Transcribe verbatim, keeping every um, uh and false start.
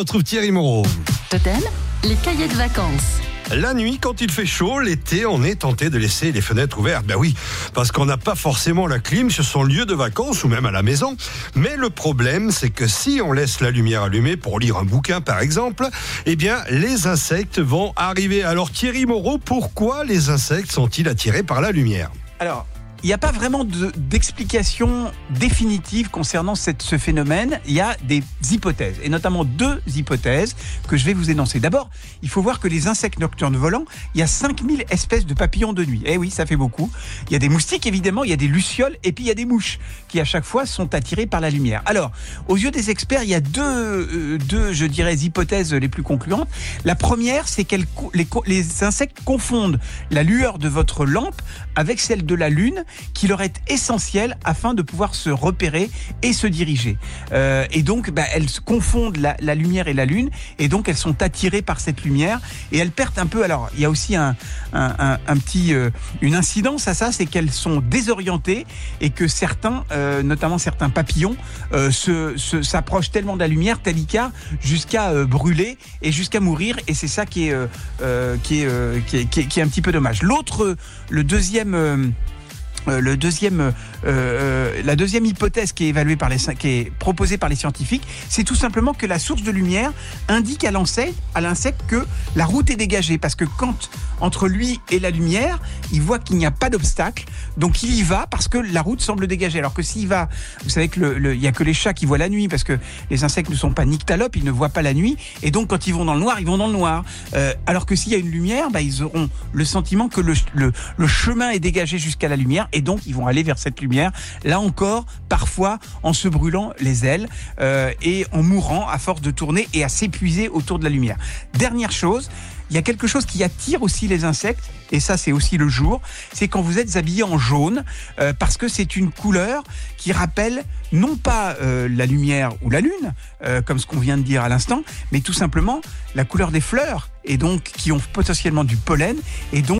On retrouve Thierry Moreau. Totem, les cahiers de vacances. La nuit, quand il fait chaud, l'été, on est tenté de laisser les fenêtres ouvertes. Ben oui, parce qu'on n'a pas forcément la clim sur son lieu de vacances ou même à la maison. Mais le problème, c'est que si on laisse la lumière allumée pour lire un bouquin, par exemple, eh bien, les insectes vont arriver. Alors Thierry Moreau, pourquoi les insectes sont-ils attirés par la lumière ? Alors, il n'y a pas vraiment de, d'explication définitive concernant cette, ce phénomène. Il y a des hypothèses, et notamment deux hypothèses que je vais vous énoncer. D'abord, il faut voir que les insectes nocturnes volants, il y a cinq mille espèces de papillons de nuit. Eh oui, ça fait beaucoup. Il y a des moustiques, évidemment, il y a des lucioles, et puis il y a des mouches qui, à chaque fois, sont attirées par la lumière. Alors, aux yeux des experts, il y a deux, euh, deux je dirais, hypothèses les plus concluantes. La première, c'est que les, les insectes confondent la lueur de votre lampe avec celle de la lune, qui leur est essentielle afin de pouvoir se repérer et se diriger. Euh, et donc, bah, elles confondent la, la lumière et la lune, et donc elles sont attirées par cette lumière, et elles perdent un peu. Alors, il y a aussi un, un, un, un petit, euh, une incidence à ça, c'est qu'elles sont désorientées, et que certains, euh, notamment certains papillons, euh, se, se, s'approchent tellement de la lumière, Talika, jusqu'à euh, brûler, et jusqu'à mourir, et c'est ça qui est, euh, qui est, euh, qui est, qui est, qui est un petit peu dommage. L'autre, le deuxième... Euh, Le deuxième, euh, euh, la deuxième hypothèse qui est évaluée par les, qui est proposée par les scientifiques, c'est tout simplement que la source de lumière indique à l'insecte, à l'insecte que la route est dégagée, parce que quand entre lui et la lumière, il voit qu'il n'y a pas d'obstacle, donc il y va parce que la route semble dégagée. Alors que s'il va, vous savez que le, le, y a que les chats qui voient la nuit, parce que les insectes ne sont pas nyctalopes, ils ne voient pas la nuit, et donc quand ils vont dans le noir, ils vont dans le noir. Euh, alors que s'il y a une lumière, bah, ils auront le sentiment que le, le, le chemin est dégagé jusqu'à la lumière. Et donc, ils vont aller vers cette lumière, là encore, parfois en se brûlant les ailes euh, et en mourant à force de tourner et à s'épuiser autour de la lumière. Dernière chose, il y a quelque chose qui attire aussi les insectes, et ça c'est aussi le jour, c'est quand vous êtes habillé en jaune, euh, parce que c'est une couleur qui rappelle non pas euh, la lumière ou la lune, euh, comme ce qu'on vient de dire à l'instant, mais tout simplement la couleur des fleurs, et donc qui ont potentiellement du pollen, et donc